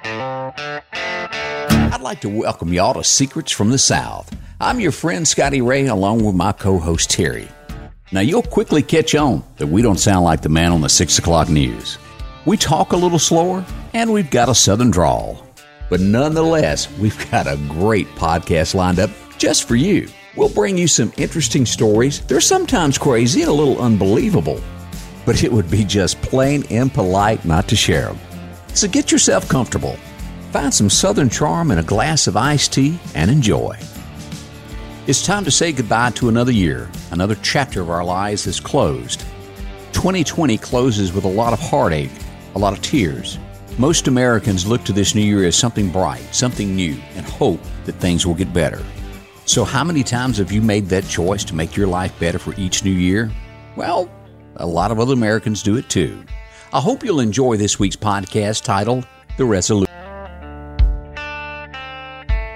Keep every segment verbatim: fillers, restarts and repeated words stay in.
I'd like to welcome y'all to Secrets from the South. I'm your friend Scotty Ray, along with my co-host Terry. Now, you'll quickly catch on that we don't sound like the man on the six o'clock news. We talk a little slower, and we've got a southern drawl. But nonetheless, we've got a great podcast lined up just for you. We'll bring you some interesting stories. They're sometimes crazy and a little unbelievable, but it would be just plain impolite not to share them. So get yourself comfortable. Find some southern charm and a glass of iced tea and enjoy. It's time to say goodbye to another year. Another chapter of our lives is closed. twenty twenty closes with a lot of heartache, a lot of tears. Most Americans look to this new year as something bright, something new, and hope that things will get better. So how many times have you made that choice to make your life better for each new year? Well, a lot of other Americans do it too. I hope you'll enjoy this week's podcast titled The Resolution.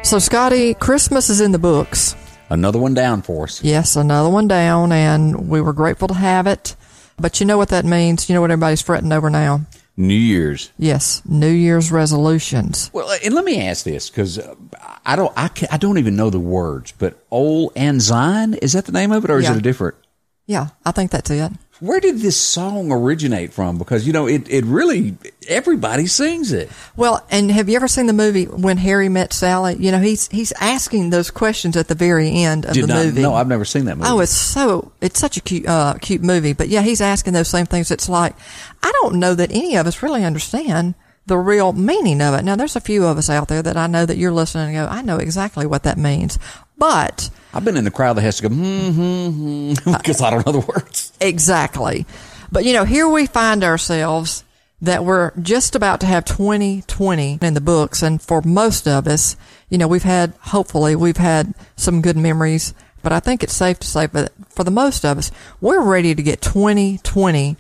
So, Scotty, Christmas is in the books. Another one down for us. Yes, another one down, and we were grateful to have it. But you know what that means. You know what everybody's fretting over now? New Year's. Yes, New Year's resolutions. Well, and let me ask this, because I don't, I, can, I don't even know the words, but Old Enzyme, is that the name of it, or yeah. is it a different? Yeah, I think that's it. Where did this song originate from? Because, you know, it, it really, everybody sings it. Well, and have you ever seen the movie When Harry Met Sally? You know, he's he's asking those questions at the very end of Did the not, movie. No, I've never seen that movie. Oh, it's so, it's such a cute, uh, cute movie. But, yeah, he's asking those same things. It's like, I don't know that any of us really understand the real meaning of it. Now, there's a few of us out there that I know that you're listening and go, I know exactly what that means. But I've been in the crowd that has to go, mm-hmm, mm-hmm, because I don't know the words. Exactly. But, you know, here we find ourselves that we're just about to have twenty twenty in the books. And for most of us, you know, we've had, hopefully, we've had some good memories. But I think it's safe to say that for the most of us, we're ready to get twenty twenty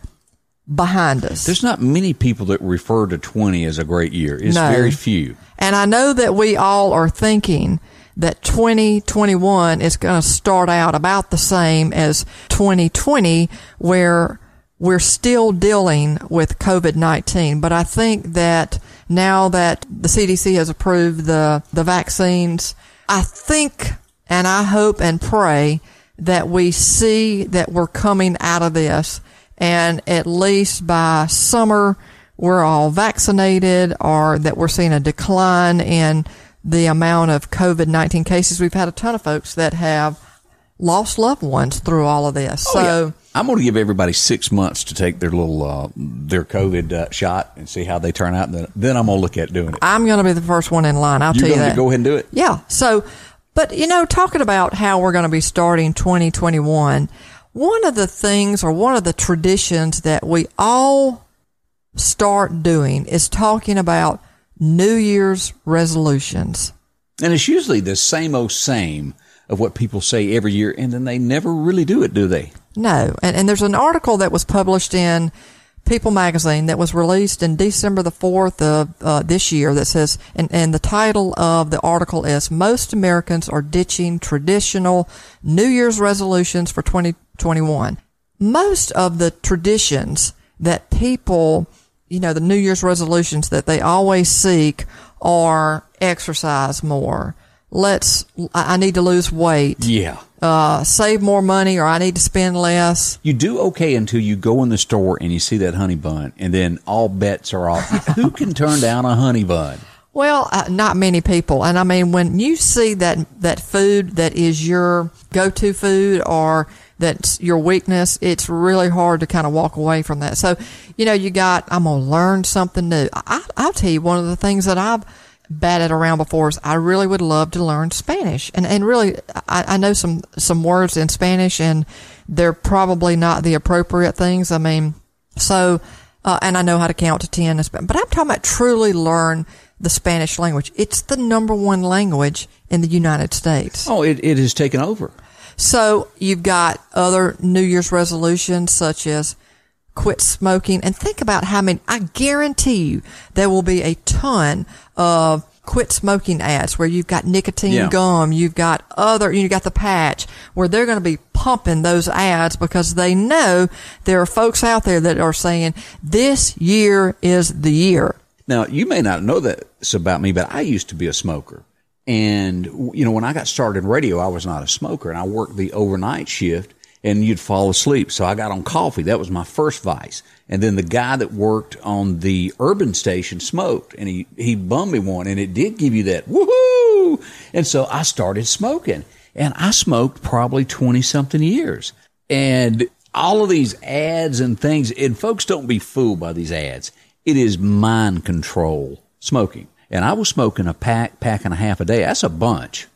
behind us. There's not many people that refer to twenty as a great year. It's no. very few. And I know that we all are thinking that twenty twenty-one is going to start out about the same as twenty twenty, where we're still dealing with COVID nineteen. But I think that now that the C D C has approved the, the vaccines, I think and I hope and pray that we see that we're coming out of this. And at least by summer, we're all vaccinated, or that we're seeing a decline in the amount of COVID nineteen cases. We've had a ton of folks that have lost loved ones through all of this. Oh, so yeah. I'm going to give everybody six months to take their little uh, their COVID uh, shot and see how they turn out. And then I'm going to look at doing it. I'm going to be the first one in line. I'll You're tell you that. You're going to go ahead and do it? Yeah. So, but, you know, talking about how we're going to be starting twenty twenty-one, one of the things or one of the traditions that we all start doing is talking about New Year's resolutions. And it's usually the same old same of what people say every year, and then they never really do it, do they? No. And, and there's an article that was published in People magazine that was released in December the fourth of uh, this year that says, and, and the title of the article is, Most Americans Are Ditching Traditional New Year's Resolutions for twenty twenty-one. Most of the traditions that people, you know, the New Year's resolutions that they always seek are exercise more. Let's, I need to lose weight. Yeah. Uh, save more money, or I need to spend less. You do okay until you go in the store and you see that honey bun, and then all bets are off. Who can turn down a honey bun? Well, uh, not many people. And I mean, when you see that, that food that is your go-to food, or that's your weakness, it's really hard to kind of walk away from that. So, you know, you got, I'm going to learn something new. I, I'll tell you, one of the things that I've batted around before is I really would love to learn Spanish. And, and really, I, I know some, some words in Spanish, and they're probably not the appropriate things. I mean, so, uh, and I know how to count to ten, but I'm talking about truly learn the Spanish language. It's the number one language in the United States. Oh, it, it has taken over. So you've got other New Year's resolutions such as quit smoking. And think about how many, I guarantee you there will be a ton of quit smoking ads where you've got nicotine yeah. gum, you've got other, you've got the patch, where they're going to be pumping those ads because they know there are folks out there that are saying this year is the year. Now, you may not know this about me, but I used to be a smoker. And, you know, when I got started in radio, I was not a smoker, and I worked the overnight shift, and you'd fall asleep. So I got on coffee. That was my first vice. And then the guy that worked on the urban station smoked, and he, he bummed me one, and it did give you that woohoo. And so I started smoking, and I smoked probably twenty-something years. And all of these ads and things, and folks, don't be fooled by these ads. It is mind control smoking. And I was smoking a pack, pack and a half a day. That's a bunch.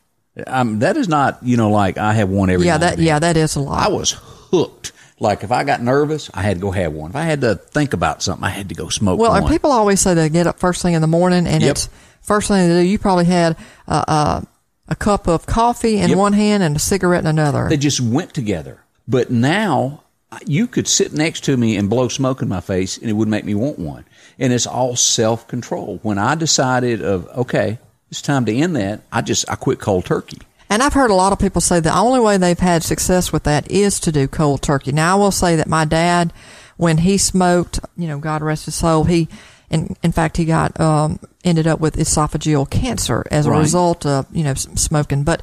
Um, that is not, you know, like I have one every yeah, that Yeah, that is a lot. I was hooked. Like if I got nervous, I had to go have one. If I had to think about something, I had to go smoke well, one. Well, people always say they get up first thing in the morning, and yep. it's first thing they do. You probably had uh, uh, a cup of coffee in yep. one hand and a cigarette in another. They just went together. But now you could sit next to me and blow smoke in my face, and it would make me want one. And it's all self-control. When I decided of, okay, it's time to end that, I just, I quit cold turkey. And I've heard a lot of people say the only way they've had success with that is to do cold turkey. Now, I will say that my dad, when he smoked, you know, God rest his soul, he, in, in fact, he got, um, ended up with esophageal cancer as a right. result of, you know, smoking. But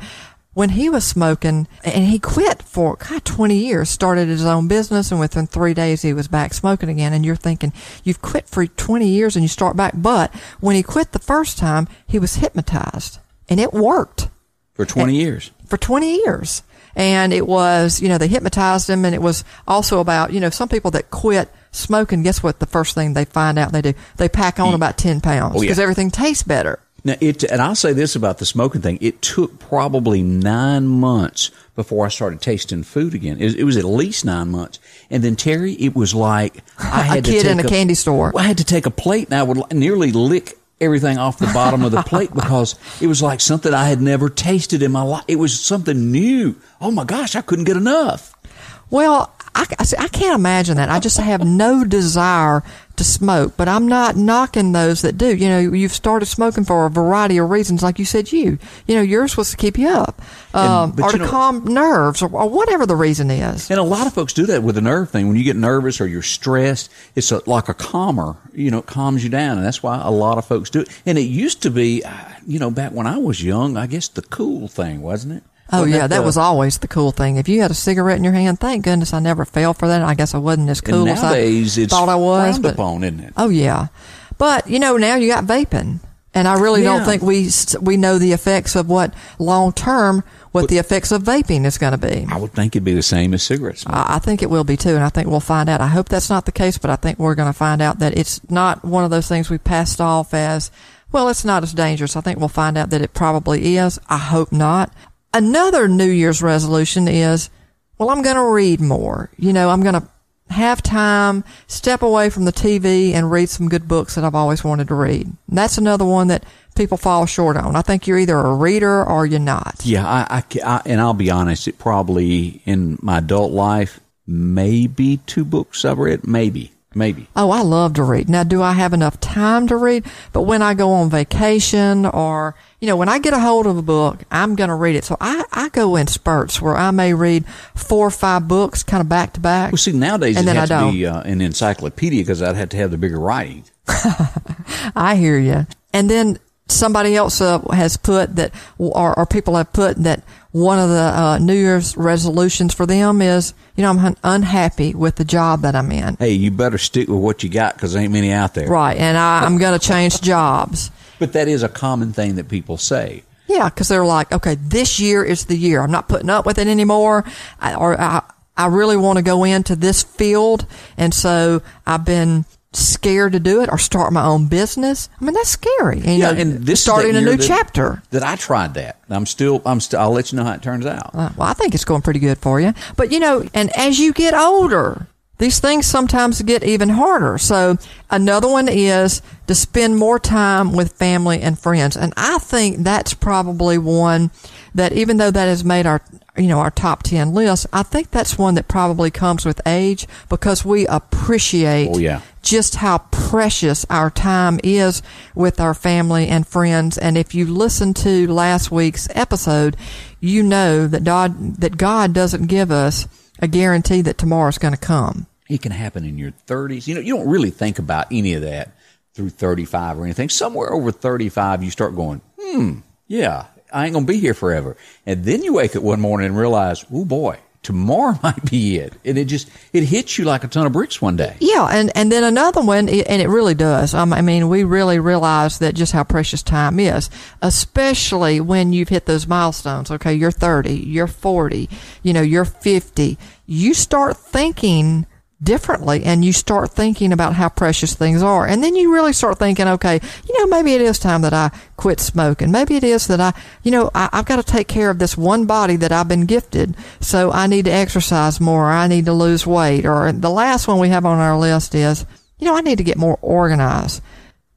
when he was smoking, and he quit for, God, twenty years, started his own business, and within three days he was back smoking again. And you're thinking, you've quit for twenty years and you start back. But when he quit the first time, he was hypnotized, and it worked. For twenty years. For twenty years. And it was, you know, they hypnotized him, and it was also about, you know, some people that quit smoking, guess what the first thing they find out they do? They pack on Eat. about ten pounds because oh, yeah. everything tastes better. Now it, and I'll say this about the smoking thing. It took probably nine months before I started tasting food again. It was, it was at least nine months. And then, Terry, it was like I had a to kid take in a, a candy store. I had to take a plate, and I would nearly lick everything off the bottom of the plate because it was like something I had never tasted in my life. It was something new. Oh my gosh, I couldn't get enough. Well, I, I can't imagine that. I just have no desire to smoke, but I'm not knocking those that do. You know, you've started smoking for a variety of reasons, like you said, you, you know, yours was to keep you up um, and, or to know, calm nerves or, or whatever the reason is. And a lot of folks do that with the nerve thing. When you get nervous or you're stressed, it's a, like a calmer, you know, it calms you down. And that's why a lot of folks do it. And it used to be, you know, back when I was young, I guess the cool thing, wasn't it? Oh, well, yeah, that, that was always the cool thing. If you had a cigarette in your hand, thank goodness I never fell for that. I guess I wasn't as cool as I thought I was. Frowned upon, isn't it? Oh, yeah. But, you know, now you got vaping. And I really yeah. don't think we we know the effects of what long-term, what but, the effects of vaping is going to be. I would think it'd be the same as cigarettes. I, I think it will be, too, and I think we'll find out. I hope that's not the case, but I think we're going to find out that it's not one of those things we passed off as, well, it's not as dangerous. I think we'll find out that it probably is. I hope not. Another New Year's resolution is, well, I'm going to read more. You know, I'm going to have time, step away from the T V, and read some good books that I've always wanted to read. And that's another one that people fall short on. I think you're either a reader or you're not. Yeah, I, I, I and I'll be honest, it probably in my adult life, maybe two books I've read, maybe. Maybe. Oh, I love to read. Now, do I have enough time to read? But when I go on vacation or, you know, when I get a hold of a book, I'm going to read it. So I, I go in spurts where I may read four or five books kind of back to back. Well, see, nowadays and it has to be uh, an encyclopedia because I'd have to have the bigger writing. I hear you. And then somebody else uh, has put that, or, or people have put that one of the uh, New Year's resolutions for them is, you know, I'm un- unhappy with the job that I'm in. Hey, you better stick with what you got because there ain't many out there. Right, and I, I'm going to change jobs. But that is a common thing that people say. Yeah, because they're like, okay, this year is the year. I'm not putting up with it anymore, I, or I, I really want to go into this field, and so I've been scared to do it or start my own business. I mean, that's scary. And, yeah, you know, and this starting a new that, chapter. That I tried that. I'm still, I'm still, I'll let you know how it turns out. Uh, well, I think it's going pretty good for you. But, you know, and as you get older, these things sometimes get even harder. So another one is to spend more time with family and friends. And I think that's probably one that, even though that has made our, you know, our top ten list, I think that's one that probably comes with age because we appreciate oh, yeah. just how precious our time is with our family and friends. And if you listen to last week's episode, you know that God, that God doesn't give us a guarantee that tomorrow's going to come. It can happen in your thirties. You know, you don't really think about any of that through thirty-five or anything, somewhere over thirty-five, you start going, hmm, yeah, I ain't going to be here forever. And then you wake up one morning and realize, oh boy, tomorrow might be it. And it just, it hits you like a ton of bricks one day. Yeah. And, and then another one, and it really does. Um, I mean, we really realize that just how precious time is, especially when you've hit those milestones. Okay. You're thirty, you're forty, you know, you're fifty. You start thinking differently and you start thinking about how precious things are. And then you really start thinking, okay, you know, maybe it is time that I quit smoking. Maybe it is that I, you know, I, I've got to take care of this one body that I've been gifted. So I need to exercise more. Or I need to lose weight. Or the last one we have on our list is, you know, I need to get more organized.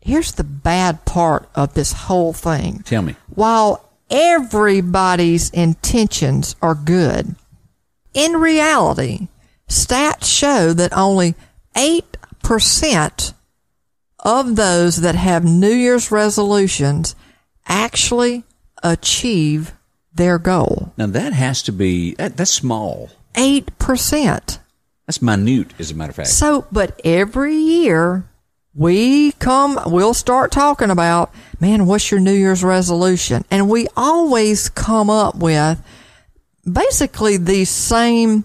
Here's the bad part of this whole thing. Tell me. While everybody's intentions are good, in reality, stats show that only eight percent of those that have New Year's resolutions actually achieve their goal. Now, that has to be, that, that's small. eight percent. That's minute, as a matter of fact. So, but every year we come, we'll start talking about, man, what's your New Year's resolution? And we always come up with basically the same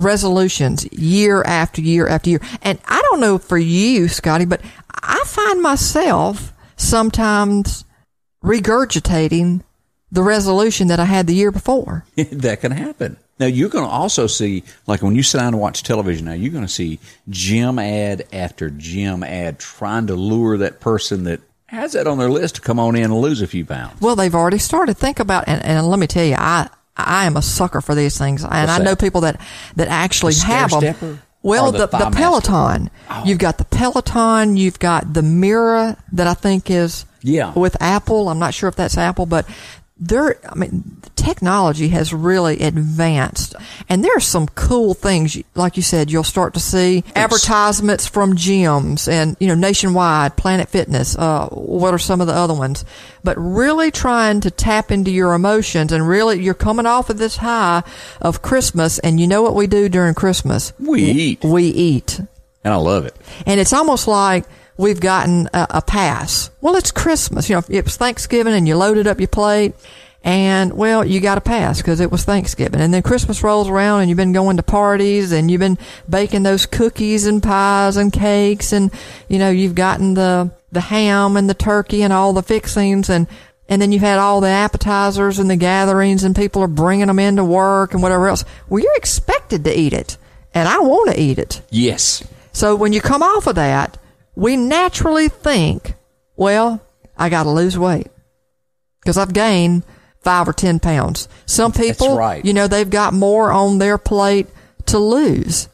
resolutions year after year after year. And I don't know for you, Scotty, but I find myself sometimes regurgitating the resolution that I had the year before. That can happen. Now, you're going to also see, like when you sit down and watch television now, you're going to see gym ad after gym ad trying to lure that person that has that on their list to come on in and lose a few pounds. Well, they've already started. Think about, and, and let me tell you, I, I am a sucker for these things. And What's I know that? people that, that actually the have them. Well, the, the, the Peloton. Oh. You've got the Peloton. You've got the Mirror that I think is yeah. with Apple. I'm not sure if that's Apple, but there, I mean, technology has really advanced. And there are some cool things. Like you said, you'll start to see advertisements from gyms and, you know, nationwide, Planet Fitness. Uh, what are some of the other ones? But really trying to tap into your emotions, and really you're coming off of this high of Christmas, and you know what we do during Christmas? We eat. We eat. And I love it. And it's almost like we've gotten a, a pass. Well, it's Christmas. You know, it was Thanksgiving and you loaded up your plate. And, well, you got a pass because it was Thanksgiving. And then Christmas rolls around and you've been going to parties and you've been baking those cookies and pies and cakes. And, you know, you've gotten the, the ham and the turkey and all the fixings. And, and then you've had all the appetizers and the gatherings, and people are bringing them into work and whatever else. Well, you're expected to eat it. And I want to eat it. Yes. So when you come off of that, we naturally think, well, I got to lose weight because I've gained five or ten pounds. Some people, right. you know, they've got more on their plate to lose.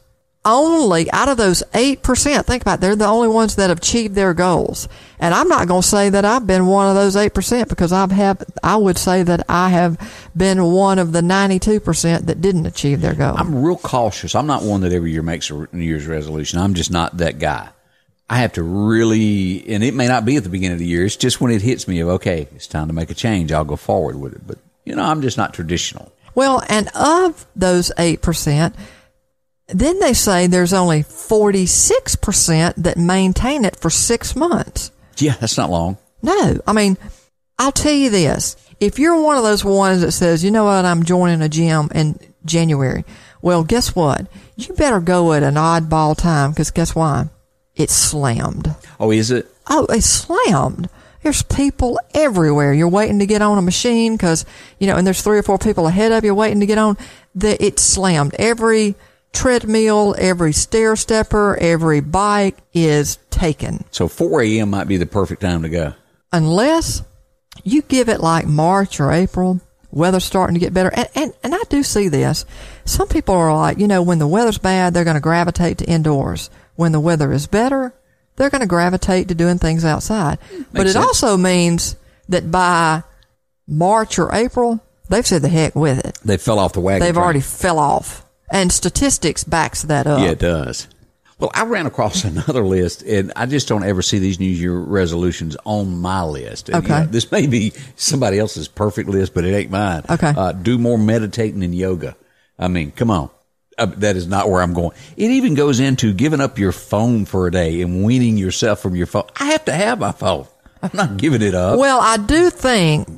Only out of those eight percent, think about it, they're the only ones that have achieved their goals. And I'm not going to say that I've been one of those eight percent, because I've have, I would say that I have been one of the ninety-two percent that didn't achieve their goal. I'm real cautious. I'm not one that every year makes a New Year's resolution. I'm just not that guy. I have to really, and it may not be at the beginning of the year. It's just when it hits me of, okay, it's time to make a change. I'll go forward with it. But, you know, I'm just not traditional. Well, and of those eight percent, then they say there's only forty-six percent that maintain it for six months. Yeah, that's not long. No. I mean, I'll tell you this. If you're one of those ones that says, you know what, I'm joining a gym in January. Well, guess what? You better go at an oddball time, because guess why? It's slammed. Oh, is it? Oh, it's slammed. There's people everywhere. You're waiting to get on a machine because, you know, and there's three or four people ahead of you waiting to get on. The, it's slammed. Every treadmill, every stair stepper, every bike is taken. So four a.m. might be the perfect time to go. Unless you give it like March or April. Weather's starting to get better. And, and, and I do see this. Some people are like, you know, when the weather's bad, they're going to gravitate to indoors. When the weather is better, they're going to gravitate to doing things outside. Makes but it sense. Also means that by March or April, they've said the heck with it. They fell off the wagon. They've train. already fell off. And statistics backs that up. Yeah, it does. Well, I ran across another list, and I just don't ever see these New Year resolutions on my list. And, okay. You know, this may be somebody else's perfect list, but it ain't mine. Okay. Uh, do more meditating and yoga. I mean, come on. Uh, that is not where I'm going. It even goes into giving up your phone for a day and weaning yourself from your phone. I have to have my phone. I'm not giving it up. Well, I do think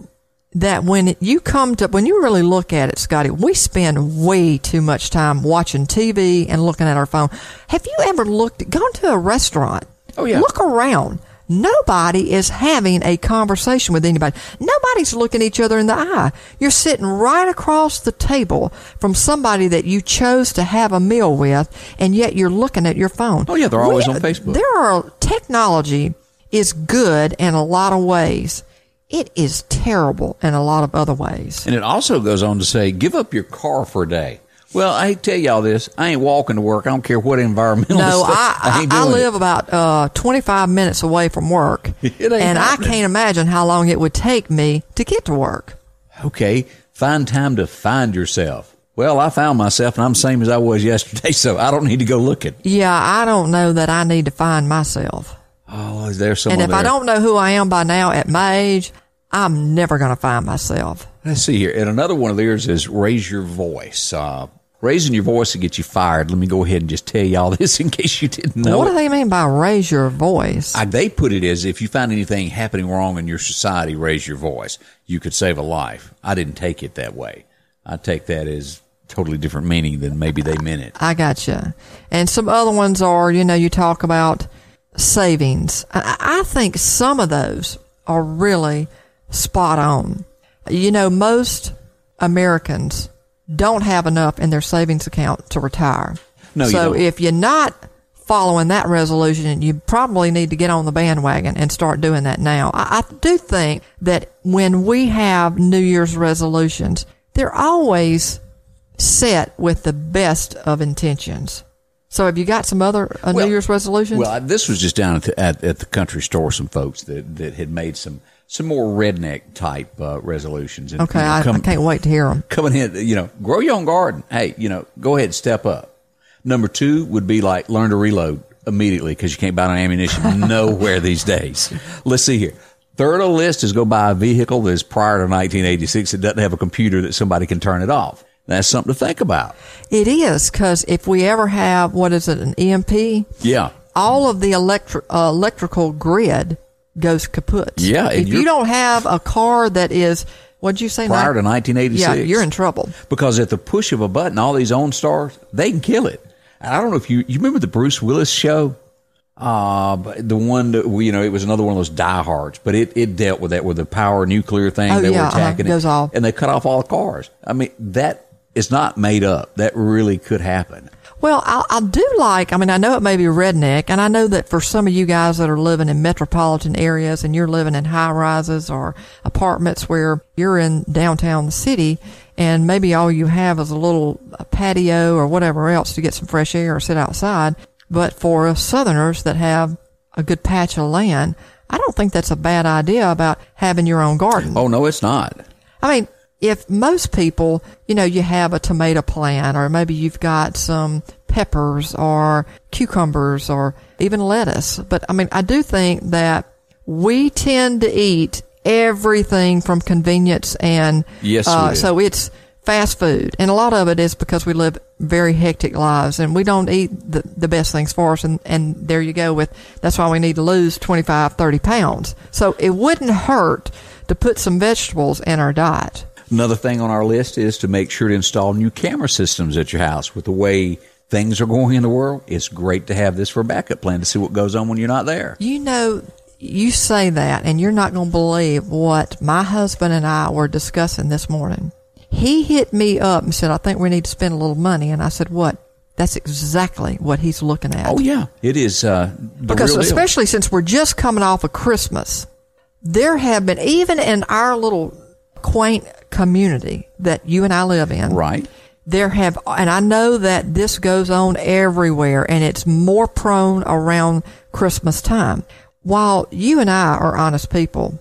that when it, you come to, when you really look at it, Scotty, we spend way too much time watching T V and looking at our phone. Have you ever looked, gone to a restaurant? Oh, yeah. Look around. Nobody is having a conversation with anybody. Nobody's looking each other in the eye. You're sitting right across the table from somebody that you chose to have a meal with, and yet you're looking at your phone. Oh, yeah, they're always we, on Facebook. There are, technology is good in a lot of ways. It is terrible in a lot of other ways. And it also goes on to say, give up your car for a day. Well, I tell y'all this. I ain't walking to work. I don't care what environmental. No, stuff. I, I, ain't doing I live it. about uh, twenty-five minutes away from work, it ain't and happening. I can't imagine how long it would take me to get to work. Okay, find time to find yourself. Well, I found myself, and I'm the same as I was yesterday, so I don't need to go looking. Yeah, I don't know that I need to find myself. Oh, is there someone? And if there? I don't know who I am by now at my age, I'm never going to find myself. Let's see here. And another one of theirs is raise your voice. Uh, Raising your voice to get you fired. Let me go ahead and just tell y'all this in case you didn't know. What do they mean by raise your voice? I, they put it as if you find anything happening wrong in your society, raise your voice. You could save a life. I didn't take it that way. I take that as totally different meaning than maybe they meant it. I gotcha. And some other ones are, you know, you talk about savings. I, I think some of those are really spot on. You know, most Americans don't have enough in their savings account to retire. No, you don't. So if you're not following that resolution, you probably need to get on the bandwagon and start doing that now. I, I do think that when we have New Year's resolutions, they're always set with the best of intentions. So have you got some other uh, well, New Year's resolutions? Well, this was just down at the, at, at the country store, some folks that, that had made some Some more redneck type uh, resolutions. And, okay, you know, come, I, I can't wait to hear them. Coming in, you know, grow your own garden. Hey, you know, go ahead and step up. Number two would be like learn to reload immediately because you can't buy no ammunition nowhere these days. Let's see here. Third on the list is go buy a vehicle that is prior to nineteen eighty-six that doesn't have a computer that somebody can turn it off. That's something to think about. It is, because if we ever have, what is it, an E M P? Yeah. All of the electric uh, electrical grid goes kaput. Yeah. If you don't have a car that is, what'd you say? Prior to nineteen eighty-six. Yeah, you're in trouble. Because at the push of a button, all these OnStars stars, they can kill it. And I don't know if you, you remember the Bruce Willis show? Uh, the one that, you know, it was another one of those diehards, but it, it dealt with that, with the power nuclear thing. Oh, they yeah, were attacking uh, it. Goes off. And they cut off all the cars. I mean, that is not made up. That really could happen. Well, I, I do like, I mean, I know it may be redneck, and I know that for some of you guys that are living in metropolitan areas and you're living in high-rises or apartments where you're in downtown the city, and maybe all you have is a little patio or whatever else to get some fresh air or sit outside. But for us Southerners that have a good patch of land, I don't think that's a bad idea about having your own garden. Oh, no, it's not. I mean, if most people, you know, you have a tomato plant, or maybe you've got some peppers or cucumbers or even lettuce. But, I mean, I do think that we tend to eat everything from convenience and yes, uh, so it's fast food. And a lot of it is because we live very hectic lives and we don't eat the, the best things for us. And, and there you go with, that's why we need to lose twenty-five, thirty pounds. So it wouldn't hurt to put some vegetables in our diet. Another thing on our list is to make sure to install new camera systems at your house. With the way things are going in the world, it's great to have this for a backup plan to see what goes on when you're not there. You know, you say that, and you're not going to believe what my husband and I were discussing this morning. He hit me up and said, I think we need to spend a little money. And I said, what? That's exactly what he's looking at. Oh, yeah. It is uh, the Because real especially deal. Since we're just coming off of Christmas, there have been, even in our little quaint community that you and I live in. Right. There have, and I know that this goes on everywhere and it's more prone around Christmas time. While you and I are honest people,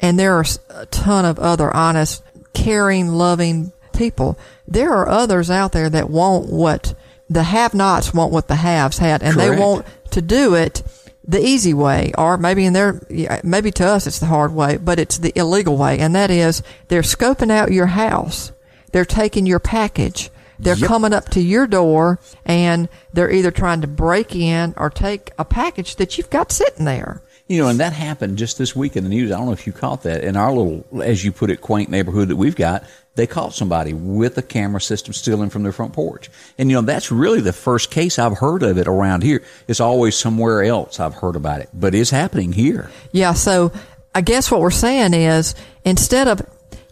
and there are a ton of other honest, caring, loving people, there are others out there that want what the have-nots want what the haves had, and correct. They want to do it the easy way, or maybe in their, maybe to us it's the hard way, but it's the illegal way. And that is, they're scoping out your house. They're taking your package. They're yep. coming up to your door, and they're either trying to break in or take a package that you've got sitting there. You know, and that happened just this week in the news. I don't know if you caught that. In our little, as you put it, quaint neighborhood that we've got, they caught somebody with a camera system stealing from their front porch. And, you know, that's really the first case I've heard of it around here. It's always somewhere else I've heard about it, but it's happening here. Yeah, so I guess what we're saying is instead of,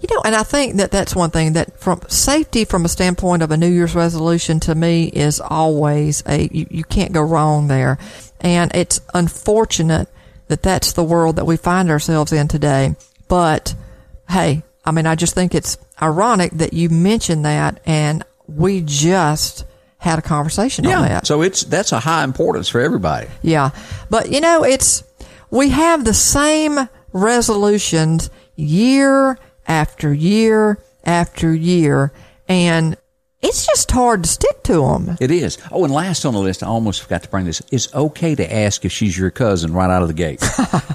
you know, and I think that that's one thing that from safety from a standpoint of a New Year's resolution to me is always a, you, you can't go wrong there. And it's unfortunate that that's the world that we find ourselves in today. But, hey, I mean, I just think it's ironic that you mentioned that, and we just had a conversation yeah, on that. So it's that's a high importance for everybody. Yeah. But, you know, it's we have the same resolutions year after year after year, and it's just hard to stick to them. It is. Oh, and last on the list, I almost forgot to bring this. It's okay to ask if she's your cousin right out of the gate.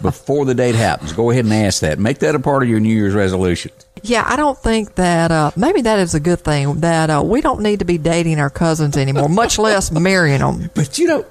Before the date happens, go ahead and ask that. Make that a part of your New Year's resolution. Yeah, I don't think that, uh, maybe that is a good thing, that uh, we don't need to be dating our cousins anymore, much less marrying them. But, you know,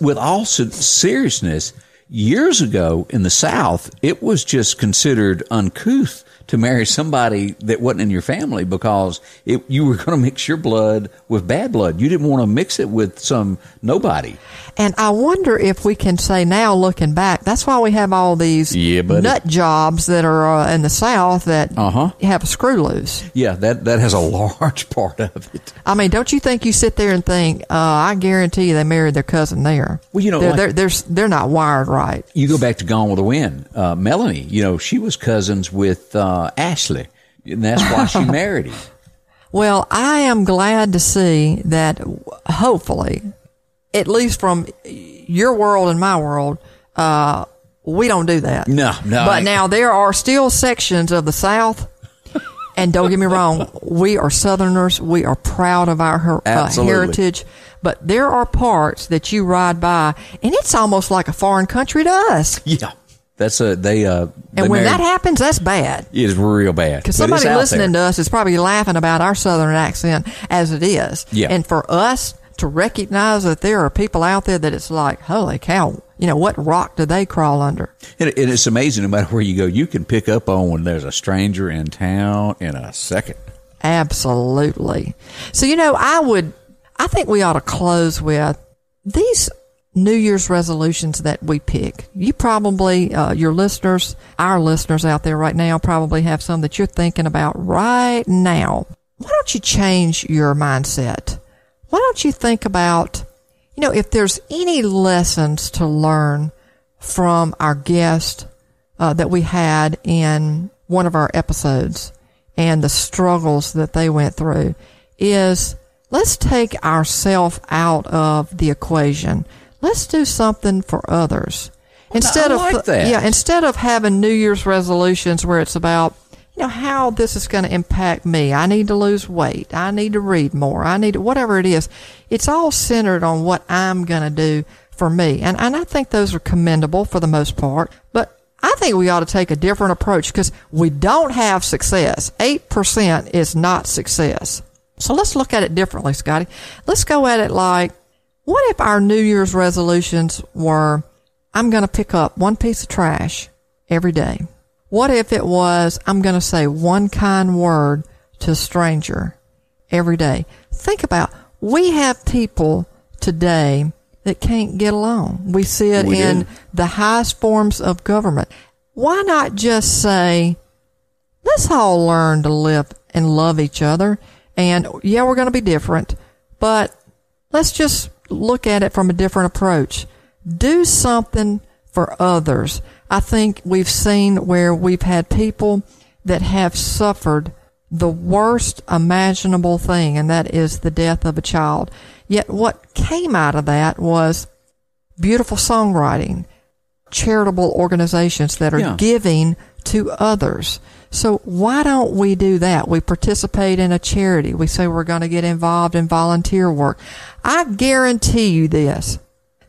with all seriousness, years ago in the South, it was just considered uncouth to marry somebody that wasn't in your family because it, you were going to mix your blood with bad blood. You didn't want to mix it with some nobody. And I wonder if we can say now, looking back, that's why we have all these yeah, nut jobs that are uh, in the South that uh-huh. have a screw loose. Yeah, that, that has a large part of it. I mean, don't you think you sit there and think, uh, I guarantee you they married their cousin there. Well, you know, they're, like, they're, they're, they're not wired right. You go back to Gone with the Wind. Uh, Melanie, you know, she was cousins with uh, Uh, Ashley, and that's why she married him. Well, I am glad to see that hopefully, at least from your world and my world, uh, we don't do that. No, no. But now there are still sections of the South, and don't get me wrong, we are Southerners. We are proud of our her- uh, heritage. But there are parts that you ride by, and it's almost like a foreign country to us. Yeah. That's a, they, uh, they and when married, that happens, that's bad. It's real bad. Because somebody listening there. to us is probably laughing about our Southern accent as it is. Yeah. And for us to recognize that there are people out there that it's like, holy cow, you know, what rock do they crawl under? And it's amazing no matter where you go, you can pick up on when there's a stranger in town in a second. Absolutely. So, you know, I would, I think we ought to close with these New Year's resolutions that we pick. You probably, uh, your listeners, our listeners out there right now probably have some that you're thinking about right now. Why don't you change your mindset? Why don't you think about, you know, if there's any lessons to learn from our guest uh, that we had in one of our episodes and the struggles that they went through is let's take ourselves out of the equation. Let's do something for others. Instead I like of that. yeah, instead of having New Year's resolutions where it's about, you know, how this is going to impact me. I need to lose weight. I need to read more. I need to, whatever it is. It's all centered on what I'm going to do for me. And and I think those are commendable for the most part, but I think we ought to take a different approach because we don't have success. eight percent is not success. So let's look at it differently, Scotty. Let's go at it like, what if our New Year's resolutions were, I'm going to pick up one piece of trash every day? What if it was, I'm going to say one kind word to a stranger every day? Think about, we have people today that can't get along. We see it we in do. the highest forms of government. Why not just say, let's all learn to live and love each other. And yeah, we're going to be different, but let's just look at it from a different approach. Do something for others. I think we've seen where we've had people that have suffered the worst imaginable thing, and that is the death of a child. Yet what came out of that was beautiful songwriting, charitable organizations that are yeah. giving to others. So why don't we do that? We participate in a charity. We say we're going to get involved in volunteer work. I guarantee you this,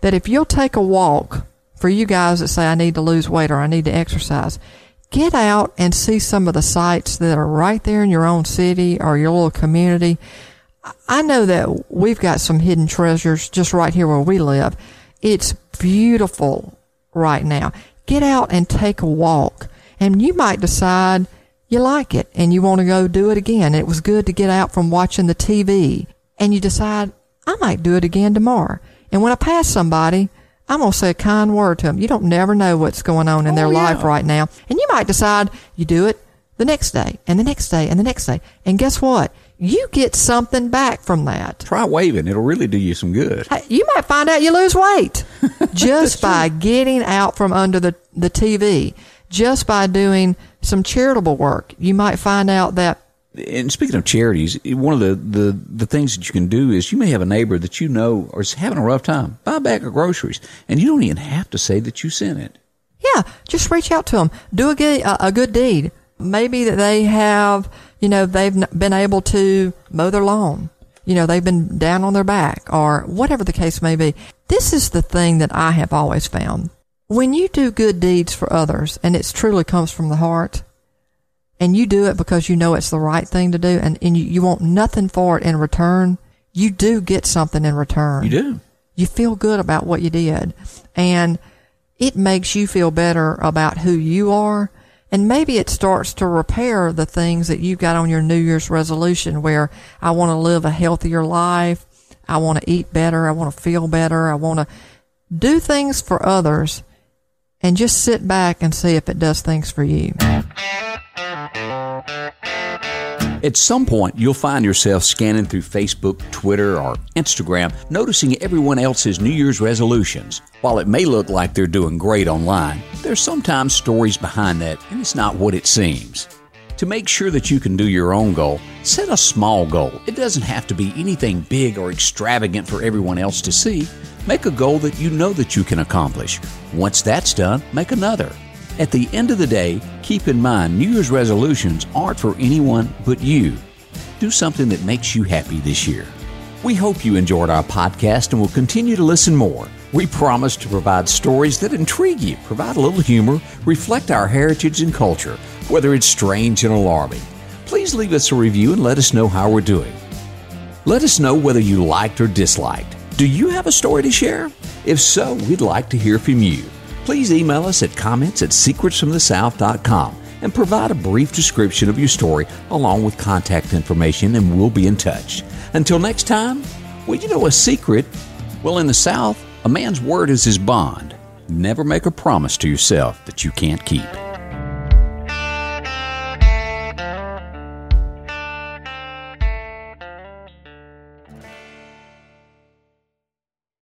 that if you'll take a walk, for you guys that say, I need to lose weight or I need to exercise, get out and see some of the sites that are right there in your own city or your little community. I know that we've got some hidden treasures just right here where we live. It's beautiful right now. Get out and take a walk, and you might decide you like it and you want to go do it again. It was good to get out from watching the T V, and you decide, I might do it again tomorrow. And when I pass somebody, I'm going to say a kind word to them. You don't never know what's going on in oh, their yeah. life right now. And you might decide you do it the next day and the next day and the next day. And guess what? You get something back from that. Try waving. It'll really do you some good. Hey, you might find out you lose weight just by true. getting out from under the, the T V, just by doing some charitable work. You might find out that. And speaking of charities, one of the, the, the things that you can do is you may have a neighbor that you know is having a rough time. Buy a bag of groceries, and you don't even have to say that you sent it. Yeah, just reach out to them. Do a, a good deed. Maybe that they have, you know, they've been able to mow their lawn. You know, they've been down on their back or whatever the case may be. This is the thing that I have always found. When you do good deeds for others, and it truly comes from the heart, and you do it because you know it's the right thing to do, and, and you, you want nothing for it in return, you do get something in return. You do. You feel good about what you did. And it makes you feel better about who you are. And maybe it starts to repair the things that you've got on your New Year's resolution where I want to live a healthier life. I want to eat better. I want to feel better. I want to do things for others, and just sit back and see if it does things for you. At some point, you'll find yourself scanning through Facebook, Twitter, or Instagram, noticing everyone else's New Year's resolutions. While it may look like they're doing great online, there's sometimes stories behind that, and it's not what it seems. To make sure that you can do your own goal, set a small goal. It doesn't have to be anything big or extravagant for everyone else to see. Make a goal that you know that you can accomplish. Once that's done, make another. At the end of the day, keep in mind, New Year's resolutions aren't for anyone but you. Do something that makes you happy this year. We hope you enjoyed our podcast and will continue to listen more. We promise to provide stories that intrigue you, provide a little humor, reflect our heritage and culture, whether it's strange and alarming. Please leave us a review and let us know how we're doing. Let us know whether you liked or disliked. Do you have a story to share? If so, we'd like to hear from you. Please email us at comments at secrets from the south dot com and provide a brief description of your story along with contact information, and we'll be in touch. Until next time, well, you know a secret. Well, in the South, a man's word is his bond. Never make a promise to yourself that you can't keep.